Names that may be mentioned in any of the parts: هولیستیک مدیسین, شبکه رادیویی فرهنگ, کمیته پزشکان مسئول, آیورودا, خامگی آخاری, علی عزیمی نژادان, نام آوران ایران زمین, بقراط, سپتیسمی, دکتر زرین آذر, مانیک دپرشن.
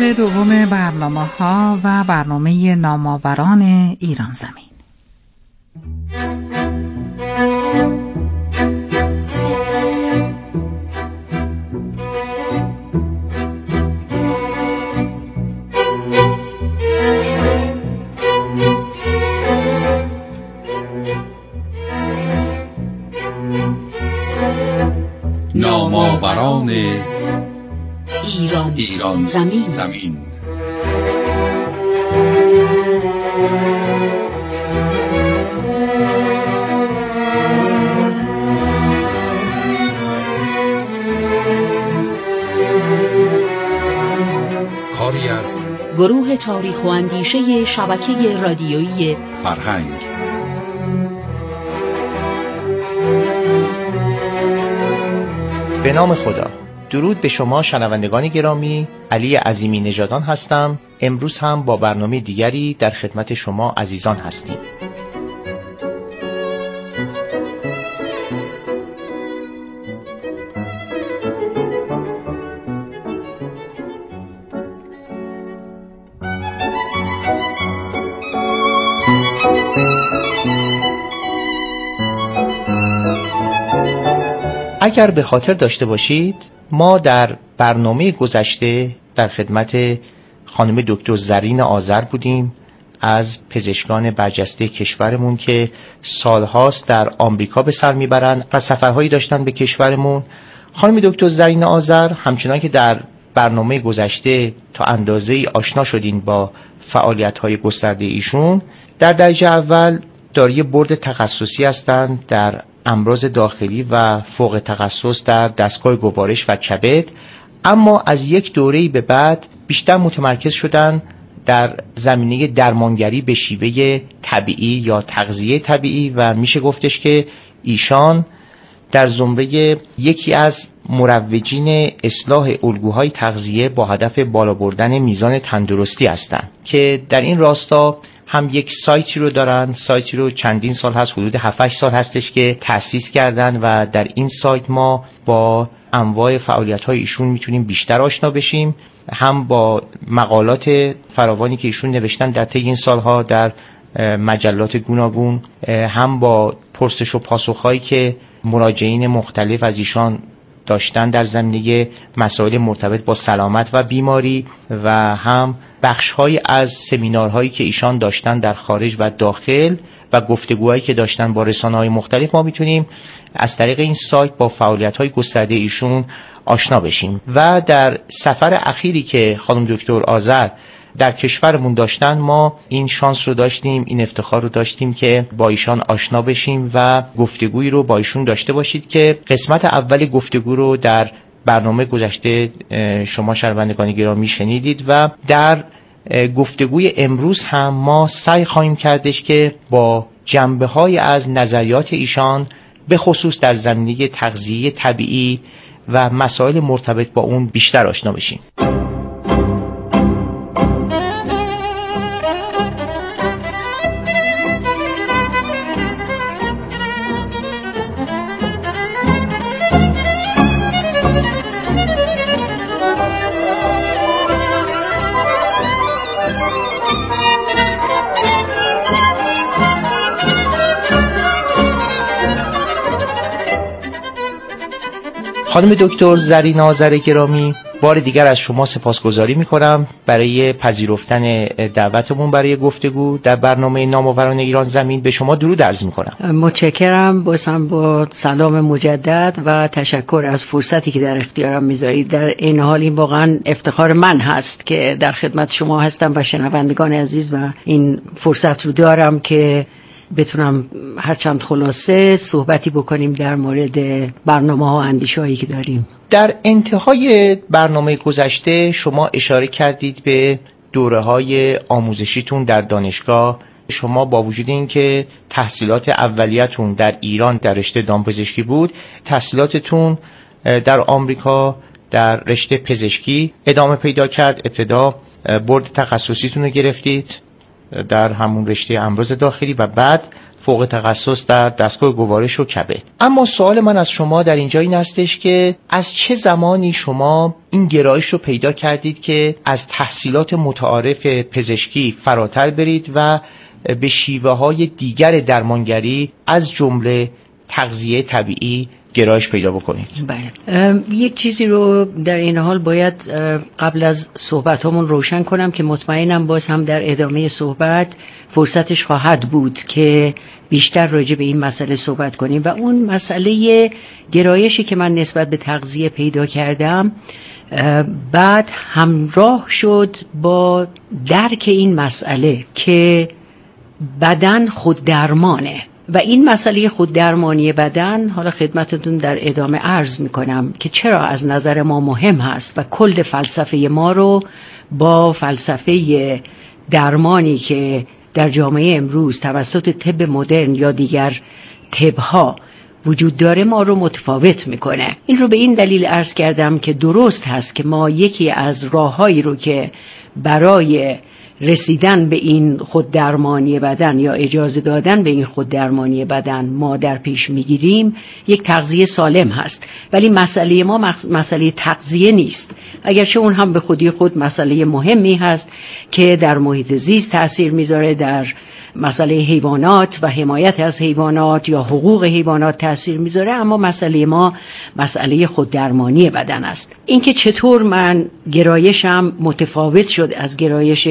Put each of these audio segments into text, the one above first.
بخش دوم برنامه ها و برنامه نام آوران ایران زمین. نام آوران ایران زمین. کاری از گروه تاریخ و اندیشه شبکه رادیویی فرهنگ. به نام خدا. درود به شما شنوندگان گرامی، علی عزیمی نژادان هستم. امروز هم با برنامه دیگری در خدمت شما عزیزان هستیم. اگر به خاطر داشته باشید، ما در برنامه گذشته در خدمت خانم دکتر زرین آذر بودیم از پزشکان برجسته کشورمون که سالهاست در آمریکا به سر میبرند و سفرهایی داشتن به کشورمون. خانم دکتر زرین آذر، همچنان که در برنامه گذشته تا اندازه‌ای آشنا شدین با فعالیت‌های گسترده ایشون، در درجه اول دارای برد تخصصی هستند در امراض داخلی و فوق تخصص در دستگاه گوارش و کبد، اما از یک دوره‌ای به بعد بیشتر متمرکز شدن در زمینه درمانگری به شیوه طبیعی یا تغذیه طبیعی و میشه گفتش که ایشان در زمره یکی از مروجین اصلاح الگوهای تغذیه با هدف بالا بردن میزان تندرستی هستند که در این راستا هم یک سایتی رو دارن. سایتی رو چندین سال هست، حدود 7-8 سال هستش که تأسیس کردن و در این سایت ما با انواع فعالیت‌های ایشون میتونیم بیشتر آشنا بشیم، هم با مقالات فراوانی که ایشون نوشتن در طی این سالها در مجلات گوناگون، هم با پرسش و پاسخ‌هایی که مراجعین مختلف از ایشان داشتن در زمینه مسائل مرتبط با سلامت و بیماری، و هم بخش‌های از سمینارهایی که ایشان داشتن در خارج و داخل و گفتگوهایی که داشتن با رسانه‌های مختلف، ما میتونیم از طریق این سایت با فعالیت‌های گسترده ایشون آشنا بشیم. و در سفر اخیری که خانم دکتر آذر در کشورمون داشتن، ما این شانس رو داشتیم، این افتخار رو داشتیم که با ایشان آشنا بشیم و گفتگویی رو با ایشون داشته باشید که قسمت اول گفتگو رو در برنامه گذشته شما شنوندگان گرامی شنیدید. و در گفتگوی امروز هم ما سعی خواهیم کردش که با جنبه‌های از نظریات ایشان به خصوص در زمینه تغذیه طبیعی و مسائل مرتبط با اون بیشتر آشنا بشیم. خانم دکتر زرین آذر گرامی، بار دیگر از شما سپاسگزاری می‌کنم برای پذیرفتن دعوتمون برای گفتگو در برنامه نام آوران ایران زمین. به شما درود عرض می‌کنم. متشکرم. با سلام مجدد و تشکر از فرصتی که در اختیارم می‌ذارید. در این حال این واقعا افتخار من هست که در خدمت شما هستم و شنوندگان عزیز، و این فرصت رو دارم که بتونم هرچند خلاصه صحبتی بکنیم در مورد برنامه ها و اندیشه هایی که داریم. در انتهای برنامه گذشته شما اشاره کردید به دوره های آموزشیتون در دانشگاه. شما با وجود این که تحصیلات اولیتون در ایران در رشته دامپزشکی بود، تحصیلاتتون در آمریکا در رشته پزشکی ادامه پیدا کرد. ابتدا برد تخصصیتون رو گرفتید در همون رشته امراض داخلی و بعد فوق تخصص در دستگاه گوارش و کبد. اما سوال من از شما در اینجا این هستش که از چه زمانی شما این گرایش رو پیدا کردید که از تحصیلات متعارف پزشکی فراتر برید و به شیوه‌های دیگر درمانگری از جمله تغذیه طبیعی گرایش پیدا بکنید؟ بله، یک چیزی رو در این حال باید قبل از صحبت همون روشن کنم که مطمئنم باز هم در ادامه صحبت فرصتش خواهد بود که بیشتر راجع به این مسئله صحبت کنیم. و اون مسئله گرایشی که من نسبت به تغذیه پیدا کردم بعد همراه شد با درک این مسئله که بدن خود درمانه و این مسئله خود درمانی بدن، حالا خدمتتون در ادامه عرض میکنم که چرا از نظر ما مهم هست و کل فلسفه ما رو با فلسفه درمانی که در جامعه امروز توسط طب مدرن یا دیگر طبها وجود داره ما رو متفاوت میکنه. این رو به این دلیل عرض کردم که درست هست که ما یکی از راههایی رو که برای رسیدن به این خوددرمانی بدن یا اجازه دادن به این خوددرمانی بدن ما در پیش میگیریم یک تغذیه سالم هست، ولی مسئله ما مسئله تغذیه نیست، اگرچه اون هم به خودی خود مسئله مهمی هست که در محیط زیست تأثیر میذاره، در مسئله حیوانات و حمایت از حیوانات یا حقوق حیوانات تأثیر میذاره، اما مسئله ما مسئله خوددرمانی بدن است. اینکه چطور من گرایشم متفاوت شد از گرایش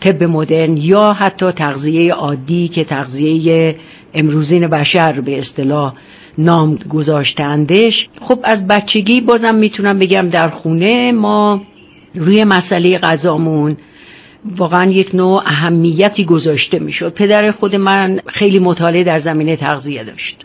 طب مدرن یا حتی تغذیه عادی که تغذیه امروزین بشر به اصطلاح نام گذاشتندش، خب از بچگی بازم میتونم بگم در خونه ما روی مسئله غذامون واقعا یک نوع اهمیتی گذاشته میشد. پدر خود من خیلی مطالعه در زمینه تغذیه داشت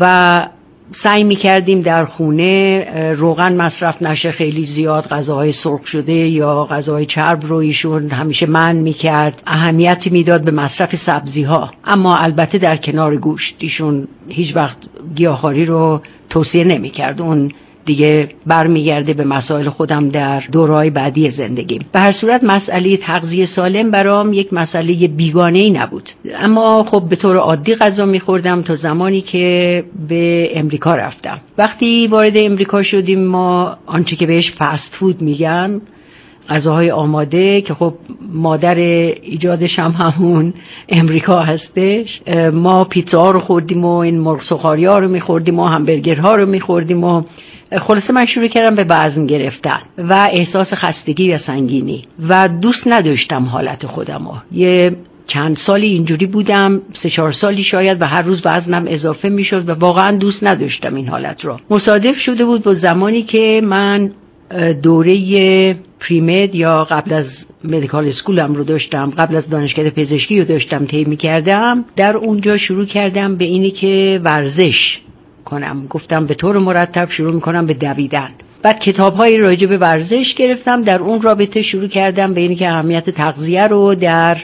و سعی میکردیم در خونه روغن مصرف نشه خیلی زیاد، غذاهای سرخ شده یا غذاهای چرب رو ایشون همیشه منع میکرد، اهمیتی میداد به مصرف سبزی ها، اما البته در کنار گوشت. ایشون هیچ وقت گیاهخواری رو توصیه نمیکرد. اون دیگه برمیگرده به مسائل خودم در دورهای بعدی زندگیم. به هر صورت مسئله تغذیه سالم برام یک مسئله بیگانه‌ای نبود، اما خب به طور عادی غذا میخوردم تا زمانی که به امریکا رفتم. وقتی وارد امریکا شدیم ما آنچه که بهش فست فود میگن، غذاهای آماده، که خب مادر ایجادش هم همون امریکا هستش، ما پیتزا رو خوردیم و این مرغ سوخاری ها رو میخوردیم و همبرگرها رو میخوردیم و خلاصه من شروع کردم به وزن گرفتن و احساس خستگی و سنگینی و دوست نداشتم حالت خودمو. یه چند سالی اینجوری بودم، 3-4 سالی شاید، و هر روز وزنم اضافه میشد و واقعا دوست نداشتم این حالت رو. مصادف شده بود با زمانی که من دوره پریمد یا قبل از مدیکال اسکولم رو داشتم، قبل از دانشکده پزشکی رو داشتم طی می‌کردم. در اونجا شروع کردم به اینی که ورزش کنم. گفتم به طور مرتب شروع میکنم به دویدن. بعد کتاب‌های راجع به ورزش گرفتم، در اون رابطه شروع کردم به اینی که اهمیت تغذیه رو در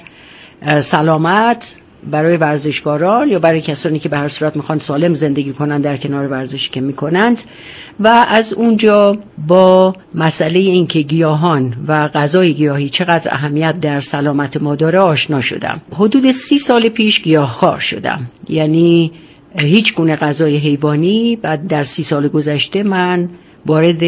سلامت برای ورزشکاران یا برای کسانی که به هر صورت میخوان سالم زندگی کنن در کنار ورزشی که میکنند. و از اونجا با مسئله این که گیاهان و غذای گیاهی چقدر اهمیت در سلامت ما داره آشنا شدم. حدود 30 سال پیش گیاهخوار شدم، یعنی هیچ گونه غذای حیوانی بعد در 30 سال گذشته من وارد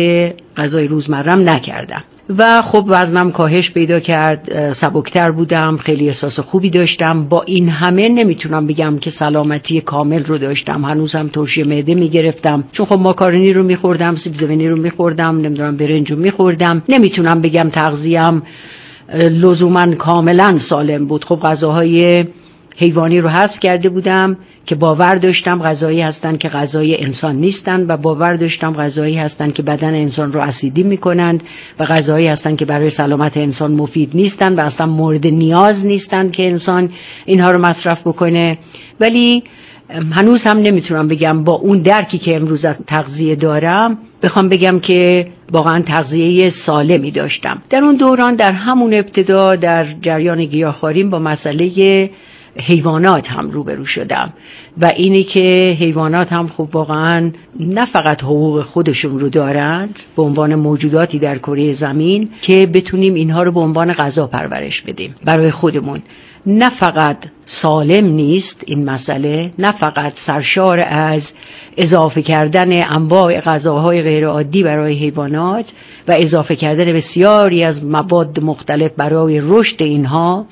غذای روزمرم نکردم و خب وزنم کاهش پیدا کرد، سبکتر بودم، خیلی احساس خوبی داشتم. با این همه نمیتونم بگم که سلامتی کامل رو داشتم، هنوز هم ترشی معده میگرفتم، چون خب ماکارونی رو میخوردم، سیب زمینی رو میخوردم، نمیدونم برنج رو میخوردم. نمیتونم بگم تغذیه‌ام لزوما کاملا سالم بود. خب غذاهای حیوانی رو حذف کرده بودم که باور داشتم غذایی هستن که غذای انسان نیستن و باور داشتم غذایی هستن که بدن انسان رو اسیدی میکنند و غذایی هستن که برای سلامت انسان مفید نیستن و اصلا مورد نیاز نیستن که انسان اینها رو مصرف بکنه. ولی هنوز هم نمیتونم بگم با اون درکی که امروز تغذیه دارم بخوام بگم که واقعا تغذیه سالمی داشتم. در اون دوران در همون ابتدا در جریان گیاهخواری با مسئله حیوانات هم روبرو شدم و اینی که حیوانات هم خب واقعا نه فقط حقوق خودشون رو دارند به عنوان موجوداتی در کره زمین که بتونیم اینها رو به عنوان غذا پرورش بدیم برای خودمون، نه فقط سالم نیست این مسئله، نه فقط سرشار از اضافه کردن انواع غذاهای غیرعادی برای حیوانات و اضافه کردن بسیاری از مواد مختلف برای رشد اینها،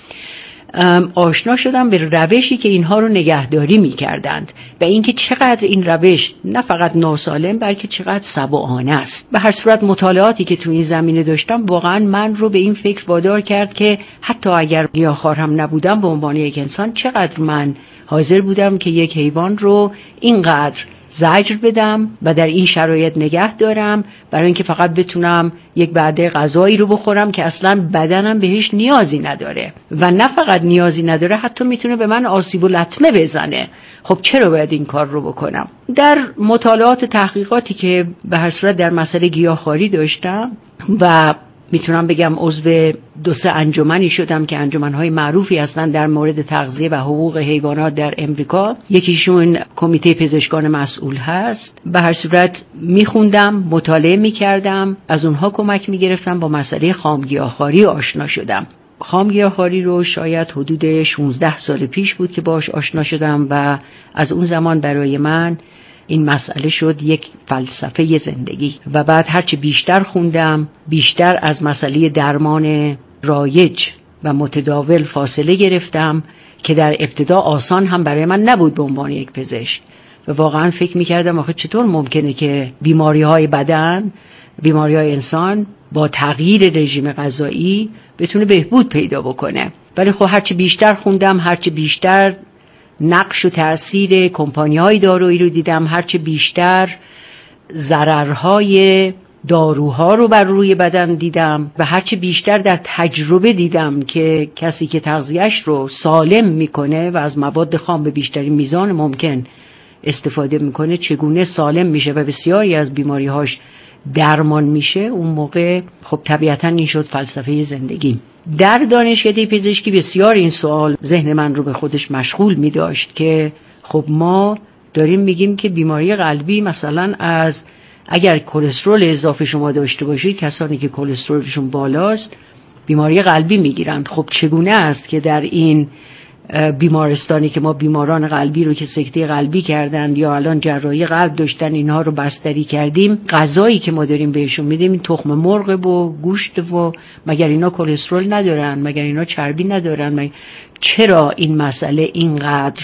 آشنا شدم به روشی که اینها رو نگهداری می کردند و اینکه چقدر این روش نه فقط ناسالم بلکه چقدر سبعانه است. به هر صورت مطالعاتی که تو این زمینه داشتم واقعا من رو به این فکر وادار کرد که حتی اگر گیاهخوار هم نبودم به عنوان یک انسان چقدر من حاضر بودم که یک حیوان رو اینقدر زجر بدم و در این شرایط نگه دارم برای اینکه فقط بتونم یک وعده غذایی رو بخورم که اصلا بدنم بهش نیازی نداره و نه فقط نیازی نداره حتی میتونه به من آسیب و لطمه بزنه. خب چرا باید این کار رو بکنم؟ در مطالعات و تحقیقاتی که به هر صورت در مسئله گیاهخواری داشتم و میتونم بگم عضو 2-3 انجمنی شدم که انجمن‌های معروفی هستند در مورد تغذیه و حقوق حیوانات در امریکا، یکیشون کمیته پزشکان مسئول هست. به هر صورت میخوندم، مطالعه میکردم، از اونها کمک میگرفتم، با مسئله خامگی آخاری آشنا شدم. خامگی آخاری رو شاید حدود 16 سال پیش بود که باش آشنا شدم و از اون زمان برای من این مسئله شد یک فلسفه زندگی و بعد هرچه بیشتر خوندم بیشتر از مسئله درمان رایج و متداول فاصله گرفتم که در ابتدا آسان هم برای من نبود به عنوان یک پزشک و واقعا فکر میکردم آخه چطور ممکنه که بیماری‌های بدن، بیماری‌های انسان با تغییر رژیم غذایی بتونه بهبود پیدا بکنه. ولی خب هرچه بیشتر خوندم هرچه بیشتر نقش و تأثیر کمپانی‌های دارویی رو دیدم، هرچه بیشتر ضررهای داروها رو بر روی بدن دیدم و هرچه بیشتر در تجربه دیدم که کسی که تغذیه‌اش رو سالم میکنه و از مواد خام به بیشترین میزان ممکن استفاده میکنه چگونه سالم میشه و بسیاری از بیماری‌هاش درمان میشه. اون موقع خب طبیعتاً این شد فلسفه زندگی. در دانشکده پزشکی بسیار این سوال ذهن من رو به خودش مشغول می داشت که خب ما داریم میگیم که بیماری قلبی مثلا از اگر کلسترول اضافه شما داشته باشید، کسانی که کلسترولشون بالاست بیماری قلبی می گیرند. خب چگونه است که در این بیمارستانی که ما بیماران قلبی رو که سکته قلبی کردند یا الان جراحی قلب داشتن اینها رو بستری کردیم، غذایی که ما داریم بهشون میدیم این تخم مرغ و گوشت و مگر اینا کلسترول ندارن؟ مگر اینا چربی ندارن؟ چرا این مسئله اینقدر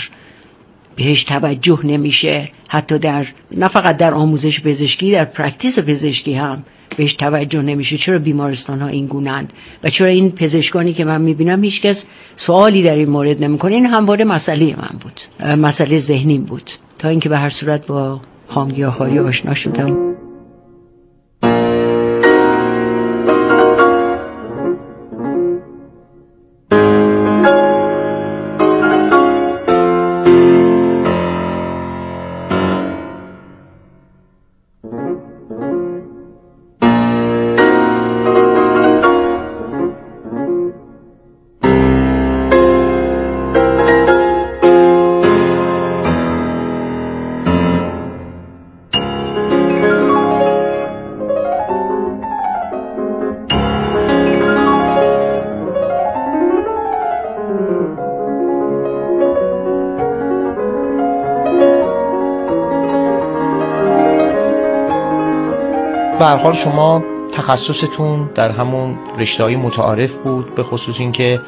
بهش توجه نمیشه؟ حتی در نه فقط در آموزش پزشکی، در پرکتیس پزشکی هم بهش توجه نمیشه. چرا بیمارستان ها این گونند و چرا این پزشکانی که من میبینم هیچ کس سوالی در این مورد نمیکنه؟ این همواره مسئله من بود، مسئله ذهنی بود، تا اینکه به هر صورت با خامگی آخاری آشنا شدم. به هر حال شما تخصصتون در همون رشته‌های متعارف بود، به خصوص اینکه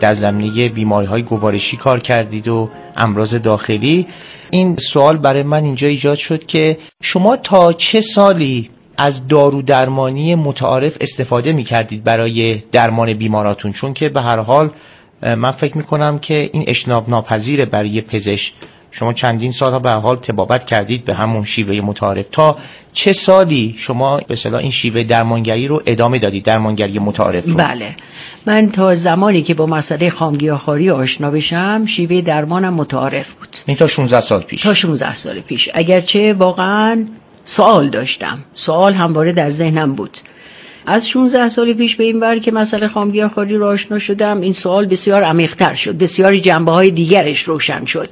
در زمینه بیماری‌های گوارشی کار کردید و امراض داخلی. این سوال برای من اینجا ایجاد شد که شما تا چه سالی از دارودرمانی متعارف استفاده می‌کردید برای درمان بیماراتون؟ چون که به هر حال من فکر می‌کنم که این اجتناب ناپذیره برای پزشک. شما چندین سالها به حال تبابت کردید به همون شیوه متعارف. تا چه سالی شما به صلاح این شیوه درمانگری رو ادامه دادید، درمانگری متعارف رو؟ بله، من تا زمانی که با مسئله خامگی آخاری آشنا بشم شیوه درمانم متعارف بود. این تا 16 سال پیش؟ تا 16 سال پیش، اگرچه واقعا سوال داشتم، سوال همواره در ذهنم بود. از 16 سال پیش به این ور که مسئله خامگی آخاری را آشنا شدم، این سوال بسیار عمیق‌تر شد، بسیار جنبه‌های دیگرش روشن شد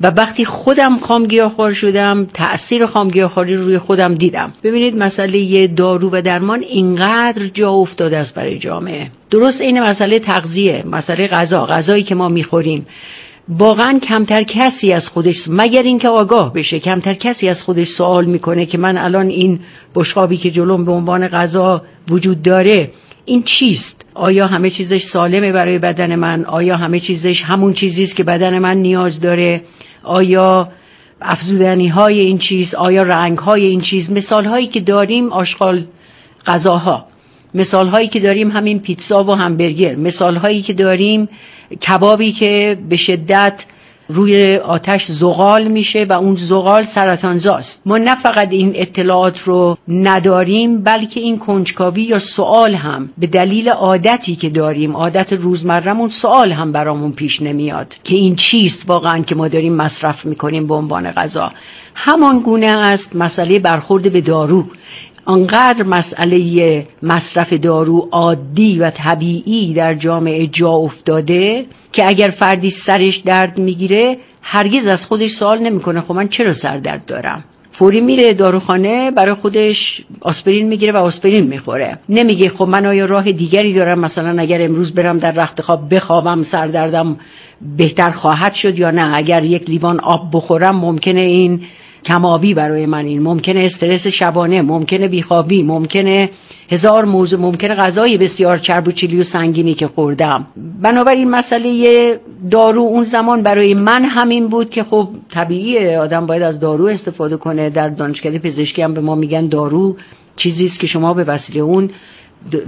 و وقتی خودم خامگی آخار شدم تأثیر خامگی آخاری روی خودم دیدم. ببینید مسئله دارو و درمان اینقدر جا افتاده است برای جامعه. درست این مسئله تغذیه، مسئله غذا، غذایی که ما می‌خوریم، واقعا کمتر کسی از خودش، مگر اینکه آگاه بشه، کمتر کسی از خودش سوال میکنه که من الان این بشقابی که جلوم به عنوان غذا وجود داره این چیست؟ آیا همه چیزش سالمه برای بدن من؟ آیا همه چیزش همون چیزیست که بدن من نیاز داره؟ آیا افزودنی های این چیز، آیا رنگ های این چیز، مثال هایی که داریم آشغال غذاها، مثال هایی که داریم همین پیتزا و همبرگر، مثال هایی که داریم کبابی که به شدت روی آتش زغال میشه و اون زغال سرطانزاست. ما نه فقط این اطلاعات رو نداریم، بلکه این کنجکاوی یا سوال هم به دلیل عادتی که داریم، عادت روزمرهمون، سوال هم برامون پیش نمیاد که این چیست واقعا که ما داریم مصرف میکنیم به عنوان غذا. همان گونه است مسئله برخورد به دارو. انقدر مسئله مصرف دارو عادی و طبیعی در جامعه جا افتاده که اگر فردی سرش درد میگیره هرگز از خودش سوال نمیکنه خب من چرا سردرد دارم؟ فوری میره داروخانه برای خودش آسپرین میگیره و آسپرین میخوره. نمیگه خب من آیا راه دیگری دارم، مثلا اگر امروز برم در رخت خواب بخوابم سردردم بهتر خواهد شد یا نه، اگر یک لیوان آب بخورم ممکنه این کم‌آبی برای من، این ممکنه استرس شبانه، ممکنه بیخوابی، ممکنه هزار موضوع، ممکنه غذای بسیار چرب و چیلی و سنگینی که خوردم. بنابراین مسئله دارو اون زمان برای من همین بود که خب طبیعیه آدم باید از دارو استفاده کنه. در دانشکده پزشکی هم به ما میگن دارو چیزی است که شما به وسیله اون،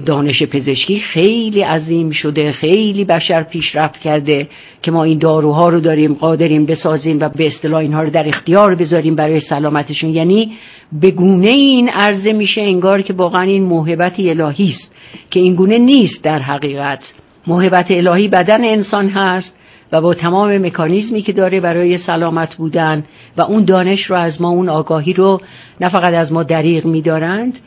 دانش پزشکی خیلی عظیم شده، خیلی بشر پیشرفت کرده که ما این داروها رو داریم قادریم بسازیم و به اصطلاح اینها رو در اختیار بذاریم برای سلامتشون. یعنی به گونه این عرضه میشه انگار که واقعا این موهبت الهی است که این گونه نیست. در حقیقت موهبت الهی بدن انسان هست و با تمام مکانیزمی که داره برای سلامت بودن، و اون دانش رو از ما، اون آگاهی رو نه فقط از ما دریغ می‌دارند،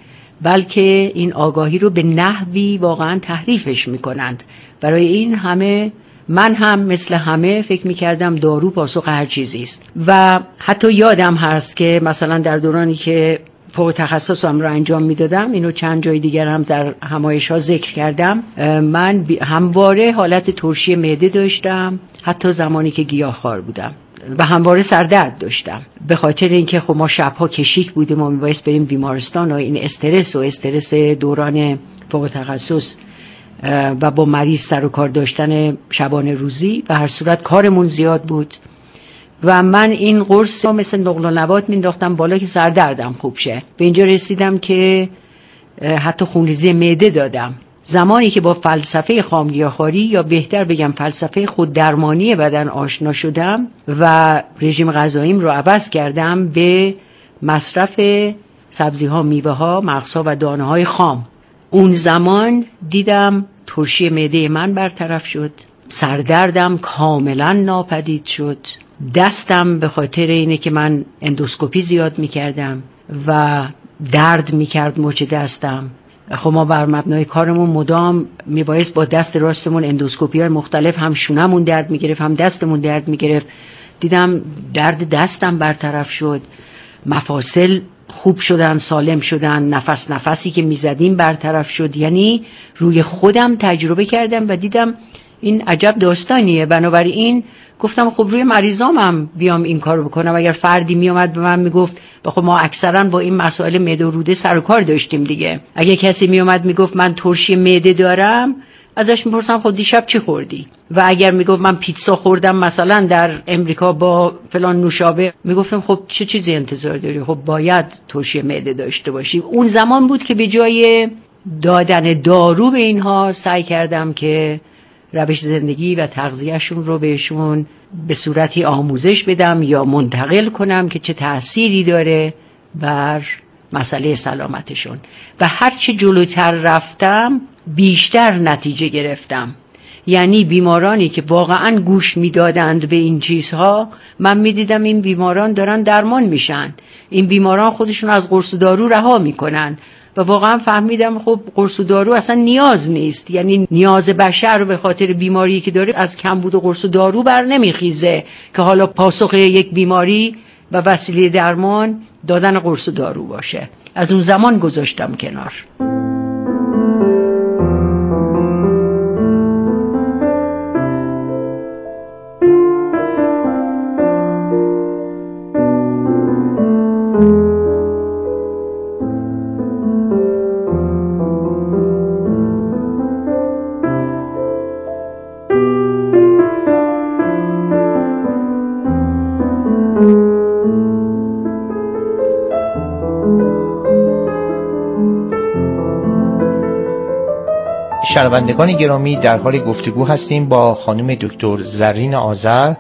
بلکه این آگاهی رو به نحوی واقعا تحریفش میکنند. برای این همه من هم مثل همه فکر میکردم دارو پاسخ هر چیزی است. و حتی یادم هست که مثلا در دورانی که فوق تخصصم رو انجام میدادم، اینو چند جای دیگر هم در همایش ها ذکر کردم، من همواره حالت ترشی معده داشتم، حتی زمانی که گیاهخوار بودم، و همواره سردرد داشتم، به خاطر اینکه خب ما شبها کشیک بودیم و میبایست بریم بیمارستان و این استرس و استرس دوران فوق تخصص و با مریض سر و کار داشتن شبانه روزی، و هر صورت کارمون زیاد بود و من این قرص مثل نقل و نبات مینداختم بالا که سردردم خوب شه. به اینجا رسیدم که حتی خونریزی معده دادم. زمانی که با فلسفه خامگی آخاری، یا بهتر بگم فلسفه خوددرمانی بدن آشنا شدم و رژیم غذاییم رو عوض کردم به مصرف سبزی ها، میوه ها، مغزها و دانه های خام، اون زمان دیدم ترشی معده من برطرف شد، سردردم کاملا ناپدید شد، دستم به خاطر اینه که من اندوسکوپی زیاد میکردم و درد میکرد مچ دستم. خب ما بر مبنای کارمون مدام میبایست با دست راستمون اندوسکوپی های مختلف، هم شونمون درد میگرفت هم دستمون درد میگرفت. دیدم درد دستم برطرف شد، مفاصل خوب شدن، سالم شدن، نفس نفسی که میزدیم برطرف شد. یعنی روی خودم تجربه کردم و دیدم این عجب داستانیه. بنابراین گفتم خب روی مریضامم بیام این کارو بکنم. اگر فردی میومد به من میگفت، و خب ما اکثرا با این مسائل معده و روده سر و کار داشتیم دیگه، اگه کسی میومد میگفت من ترشی معده دارم، ازش میپرسم خب دیشب چی خوردی؟ و اگر میگفت من پیتزا خوردم مثلا در امریکا با فلان نوشابه، میگفتم خب چه چیزی انتظار داری؟ خب باید ترشی معده داشته باشی. اون زمان بود که به جای دادن دارو به اینها سعی کردم که روش زندگی و تغذیهشون رو بهشون به صورتی آموزش بدم یا منتقل کنم که چه تأثیری داره بر مسئله سلامتشون. و هرچه جلوتر رفتم بیشتر نتیجه گرفتم. یعنی بیمارانی که واقعا گوش میدادند به این چیزها، من میدیدم این بیماران دارن درمان میشن، این بیماران خودشون از قرص دارو رها میکنن و واقعا فهمیدم خب قرص و دارو اصلا نیاز نیست، یعنی نیاز بشر به خاطر بیماری که داره از کمبود قرص و دارو بر نمیخیزه که حالا پاسخ یک بیماری و وسیله درمان دادن قرص و دارو باشه. از اون زمان گذاشتم کنار. شنوندگان گرامی، در حال گفتگو هستیم با خانم دکتر زرین آذر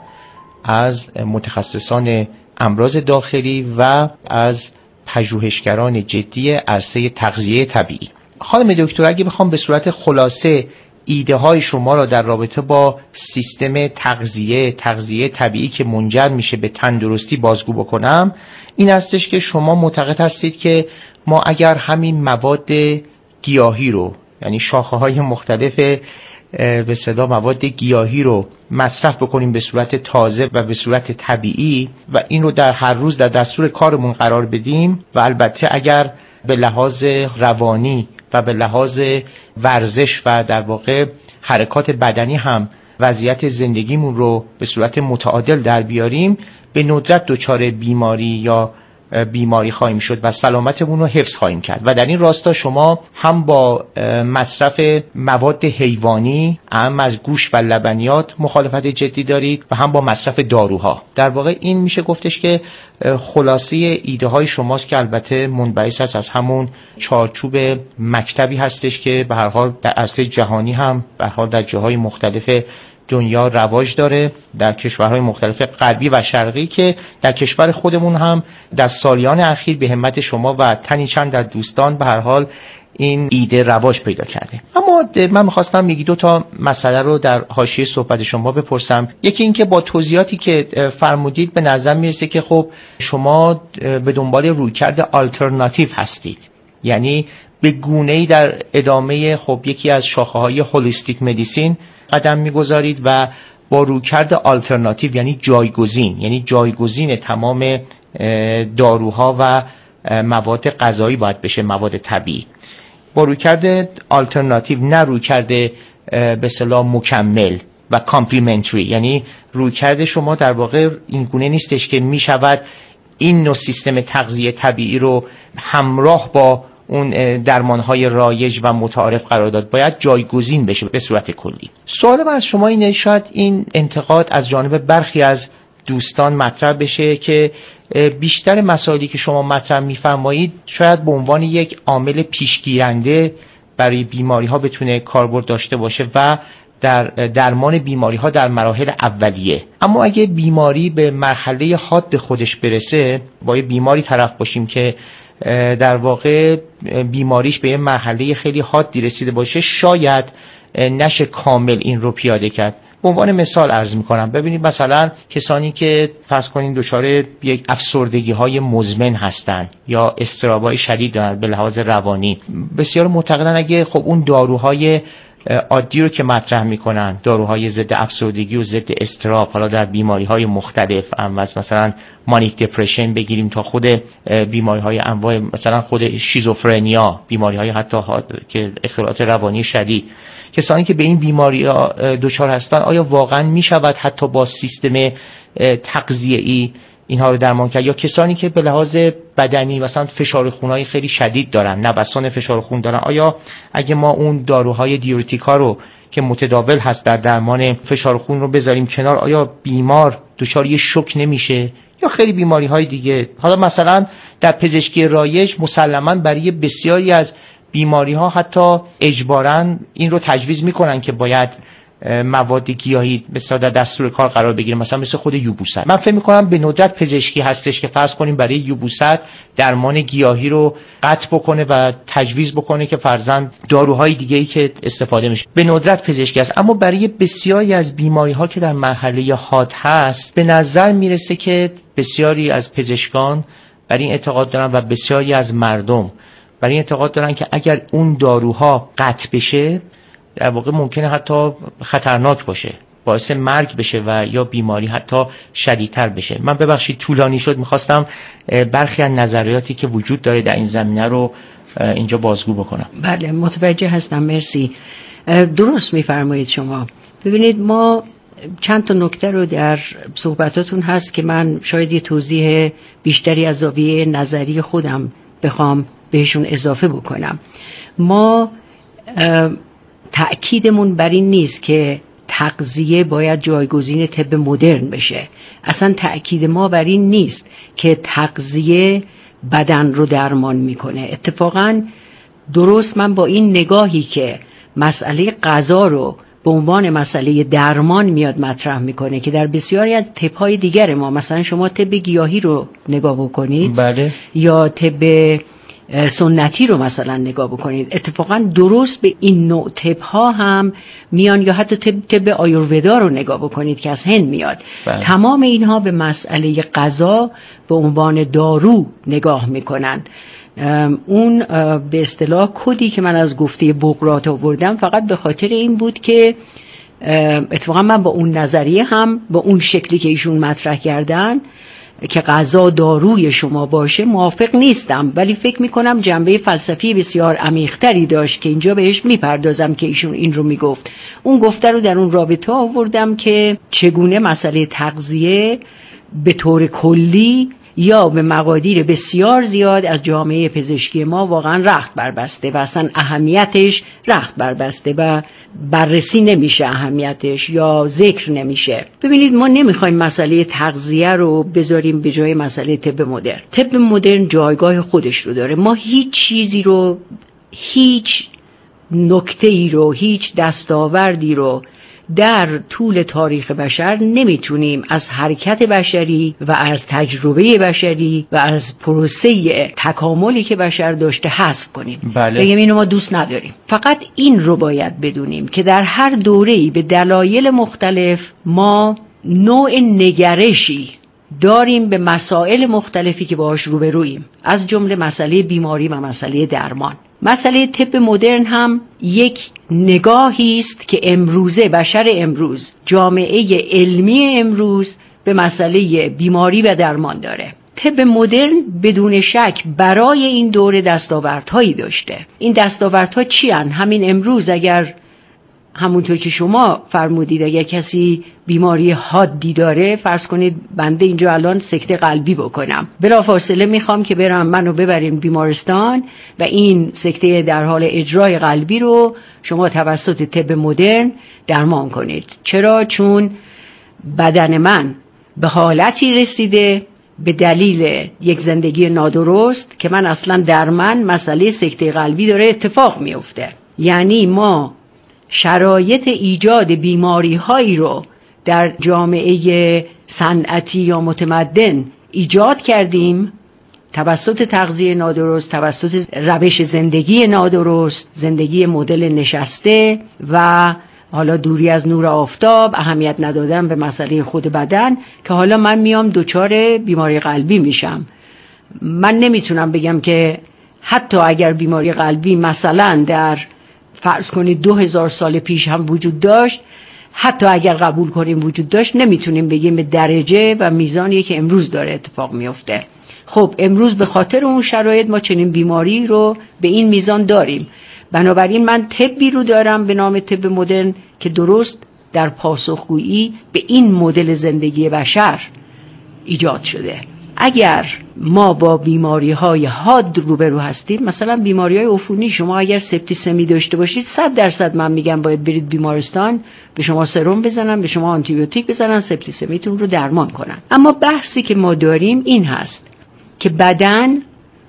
از متخصصان امراض داخلی و از پژوهشگران جدی عرصه تغذیه طبیعی. خانم دکتر، اگه بخوام به صورت خلاصه ایده های شما را در رابطه با سیستم تغذیه طبیعی که منجر میشه به تندرستی بازگو بکنم، این هستش که شما معتقد هستید که ما اگر همین مواد گیاهی رو، یعنی شاخه های مختلف به صدا مواد گیاهی رو مصرف بکنیم به صورت تازه و به صورت طبیعی و این رو در هر روز در دستور کارمون قرار بدیم و البته اگر به لحاظ روانی و به لحاظ ورزش و در واقع حرکات بدنی هم وضعیت زندگیمون رو به صورت متعادل در بیاریم، به ندرت دچار بیماری یا بیماری خواهیم شد و سلامتمون رو حفظ خواهیم کرد. و در این راستا شما هم با مصرف مواد حیوانی، هم از گوشت و لبنیات مخالفت جدی دارید و هم با مصرف داروها. در واقع این میشه گفتش که خلاصه ایده های شماست که البته منبعث است از همون چارچوب مکتبی هستش که به هر حال در عرصه جهانی هم به هر حال در جاهای مختلف دنیا رواج داره، در کشورهای مختلف غربی و شرقی، که در کشور خودمون هم در سالیان اخیر به همت شما و تنی چند از دوستان به هر حال این ایده رواج پیدا کرده. اما من می‌خواستم یکی دو تا مسئله رو در حاشیه صحبت شما بپرسم. یکی این که با توضیحاتی که فرمودید به نظر میرسه که خب شما به دنبال رویکرد آلترناتیو هستید، یعنی به گونه‌ای در ادامه خب یکی از شاخه‌های هولیستیک مدیسین قدم میگذارید و با رویکرد آلترناتیو، یعنی جایگزین، یعنی جایگزین تمام داروها و مواد غذایی باید بشه مواد طبیعی، با رویکرد آلترناتیو، نه رویکرد به اصطلاح مکمل و کامپلیمنتری. یعنی رویکرد شما در واقع این گونه نیستش که میشود این نوع سیستم تغذیه طبیعی رو همراه با اون درمان‌های رایج و متعارف قرار داد، باید جایگزین بشه به صورت کلی. سوال من از شما اینه، شاید این انتقاد از جانب برخی از دوستان مطرح بشه که بیشتر مسائلی که شما مطرح می‌فرمایید شاید به عنوان یک عامل پیشگیرنده برای بیماری‌ها بتونه کاربرد داشته باشه و در درمان بیماری‌ها در مراحل اولیه. اما اگه بیماری به مرحله حاد خودش برسه، با یه بیماری طرف باشیم که در واقع بیماریش به یه مرحله خیلی حادی رسیده باشه، شاید نشه کامل این رو پیاده کرد. به عنوان مثال عرض میکنم، ببینید مثلا کسانی که فرض کنین دچار یک افسردگی های مزمن هستن یا اضطرابای شدید دارن به لحاظ روانی، بسیار معتقدن اگه خب اون داروهای عادی رو که مطرح میکنن، داروهای ضد افسردگی و ضد اضطراب، حالا در بیماری های مختلف، مثلا مانیک دپرشن بگیریم تا خود بیماری های انواع، مثلا خود شیزوفرنیا، بیماری های حتی که اختلالات روانی شدید، کسانی که به این بیماری ها دچار هستن، آیا واقعا میشود حتی با سیستم تغذیه‌ای اینها رو درمان کرد؟ یا کسانی که به لحاظ بدنی مثلا فشار خونای خیلی شدید دارن، نوسان فشار خون دارن، آیا اگه ما اون داروهای دیورتیکا رو که متداول هست در درمان فشار خون رو بذاریم کنار، آیا بیمار دچار یه شوک نمیشه؟ یا خیلی بیماری های دیگه، حالا مثلا در پزشکی رایج مسلما برای بسیاری از بیماری ها حتی اجباراً این رو تجویز میکنن که باید مواد گیاهی مثلا در دستور کار قرار بگیره، مثلا مثل خود یوبوست. من فکر می‌کنم به ندرت پزشکی هستش که فرض کنیم برای یوبوست درمان گیاهی رو قطع بکنه و تجویز بکنه که فرضاً داروهای دیگه‌ای که استفاده میشه، به ندرت پزشکی است. اما برای بسیاری از بیماری‌ها که در مرحله حاد هست، به نظر میرسه که بسیاری از پزشکان برای این اعتقاد دارن و بسیاری از مردم برای این اعتقاد دارن که اگر اون داروها قطع بشه در واقع ممکنه حتی خطرناک باشه، باعث مرگ بشه و یا بیماری حتی شدیدتر بشه. من ببخشید طولانی شد، میخواستم برخی از نظریاتی که وجود داره در این زمینه رو اینجا بازگو بکنم. بله متوجه هستم، مرسی. درست میفرمایید شما. ببینید ما چند تا نکته رو در صحبتاتون هست که من شاید یه توضیح بیشتری از زاویه نظری خودم بخوام بهشون اضافه بکنم. ما تأکیدمون بر این نیست که تغذیه باید جایگزین طب مدرن بشه، اصلا تأکید ما بر این نیست که تغذیه بدن رو درمان میکنه. اتفاقا درست من با این نگاهی که مسئله غذا رو به عنوان مسئله درمان میاد مطرح میکنه که در بسیاری از طب‌های دیگر ما، مثلا شما طب گیاهی رو نگاه بکنید، بله، یا طب سنتی رو مثلا نگاه بکنید، اتفاقا درست به این نوع طب‌ها هم میان، یا حتی طب آیورودا رو نگاه بکنید که از هند میاد، بله. تمام اینها به مسئله غذا به عنوان دارو نگاه میکنند. اون به اصطلاح کدی که من از گفته بقراط آوردم فقط به خاطر این بود که اتفاقا من با اون نظریه هم با اون شکلی که ایشون مطرح کردن که غذا داروی شما باشه موافق نیستم، ولی فکر میکنم جنبه فلسفی بسیار عمیق‌تری داشت که اینجا بهش میپردازم که ایشون این رو میگفت. اون گفته رو در اون رابطه آوردم که چگونه مسئله تغذیه به طور کلی یا به مقادیر بسیار زیاد از جامعه پزشکی ما واقعا رخت بربسته و اصلا اهمیتش رخت بربسته و بررسی نمیشه اهمیتش یا ذکر نمیشه. ببینید ما نمیخوایم مسئله تغذیه رو بذاریم به جای مسئله طب مدرن. طب مدرن جایگاه خودش رو داره. ما هیچ چیزی رو، هیچ نکته‌ای رو، هیچ دستاوردی رو در طول تاریخ بشر نمیتونیم از حرکت بشری و از تجربه بشری و از پروسه تکاملی که بشر داشته حذف کنیم. بله. بگیم اینو ما دوست نداریم. فقط این رو باید بدونیم که در هر دوره‌ای به دلایل مختلف ما نوع نگرشی داریم به مسائل مختلفی که باهاش روبرویم، از جمله مسئله بیماری و مسئله درمان. مسئله طب مدرن هم یک نگاهی است که امروزه بشر امروز، جامعه علمی امروز به مسئله بیماری و درمان داره. طب مدرن بدون شک برای این دوره دستاوردهایی داشته. این دستاوردها چی هن؟ همین امروز اگر همونطور که شما فرمودید اگر کسی بیماری حادی داره، فرض کنید بنده اینجا الان سکته قلبی بکنم، بلافاصله میخوام که برم منو ببریم بیمارستان و این سکته در حال اجرای قلبی رو شما توسط طب مدرن درمان کنید. چرا؟ چون بدن من به حالتی رسیده به دلیل یک زندگی نادرست که من اصلا در من مسئله سکته قلبی داره اتفاق میفته. یعنی ما شرایط ایجاد بیماری هایی رو در جامعه صنعتی یا متمدن ایجاد کردیم توسط تغذیه نادرست، توسط روش زندگی نادرست، زندگی مدل نشسته و حالا دوری از نور آفتاب، اهمیت ندادن به مسئله خود بدن، که حالا من میام دچار بیماری قلبی میشم. من نمیتونم بگم که حتی اگر بیماری قلبی مثلا در فرض کنید 2000 سال پیش هم وجود داشت، حتی اگر قبول کنیم وجود داشت، نمیتونیم بگیم به درجه و میزانی که امروز داره اتفاق میفته. خب امروز به خاطر اون شرایط ما چنین بیماری رو به این میزان داریم. بنابراین من طبی رو دارم به نام طب مدرن که درست در پاسخگویی به این مدل زندگی بشر ایجاد شده. اگر ما با بیماری‌های حاد روبرو هستیم، مثلا بیماری‌های عفونی، شما اگر سپتیسمی داشته باشید 100% من میگم باید برید بیمارستان، به شما سرم بزنن، به شما آنتیبیوتیک بزنن، سپتیسمیتون رو درمان کنن. اما بحثی که ما داریم این هست که بدن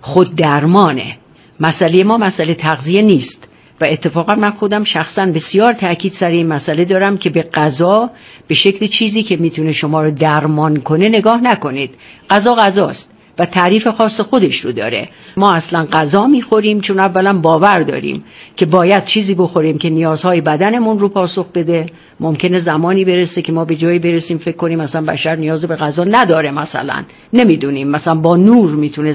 خود درمانه. مسئله ما مسئله تغذیه نیست و اتفاقا من خودم شخصا بسیار تاکید سر این مسئله دارم که به غذا به شکل چیزی که میتونه شما رو درمان کنه نگاه نکنید. غذا غذاست و تعریف خاص خودش رو داره. ما اصلا غذا میخوریم چون اولا باور داریم که باید چیزی بخوریم که نیازهای بدنمون رو پاسخ بده. ممکنه زمانی برسه که ما به جایی برسیم فکر کنیم مثلا بشر نیاز به غذا نداره، مثلا نمیدونیم، مثلا با نور میتونه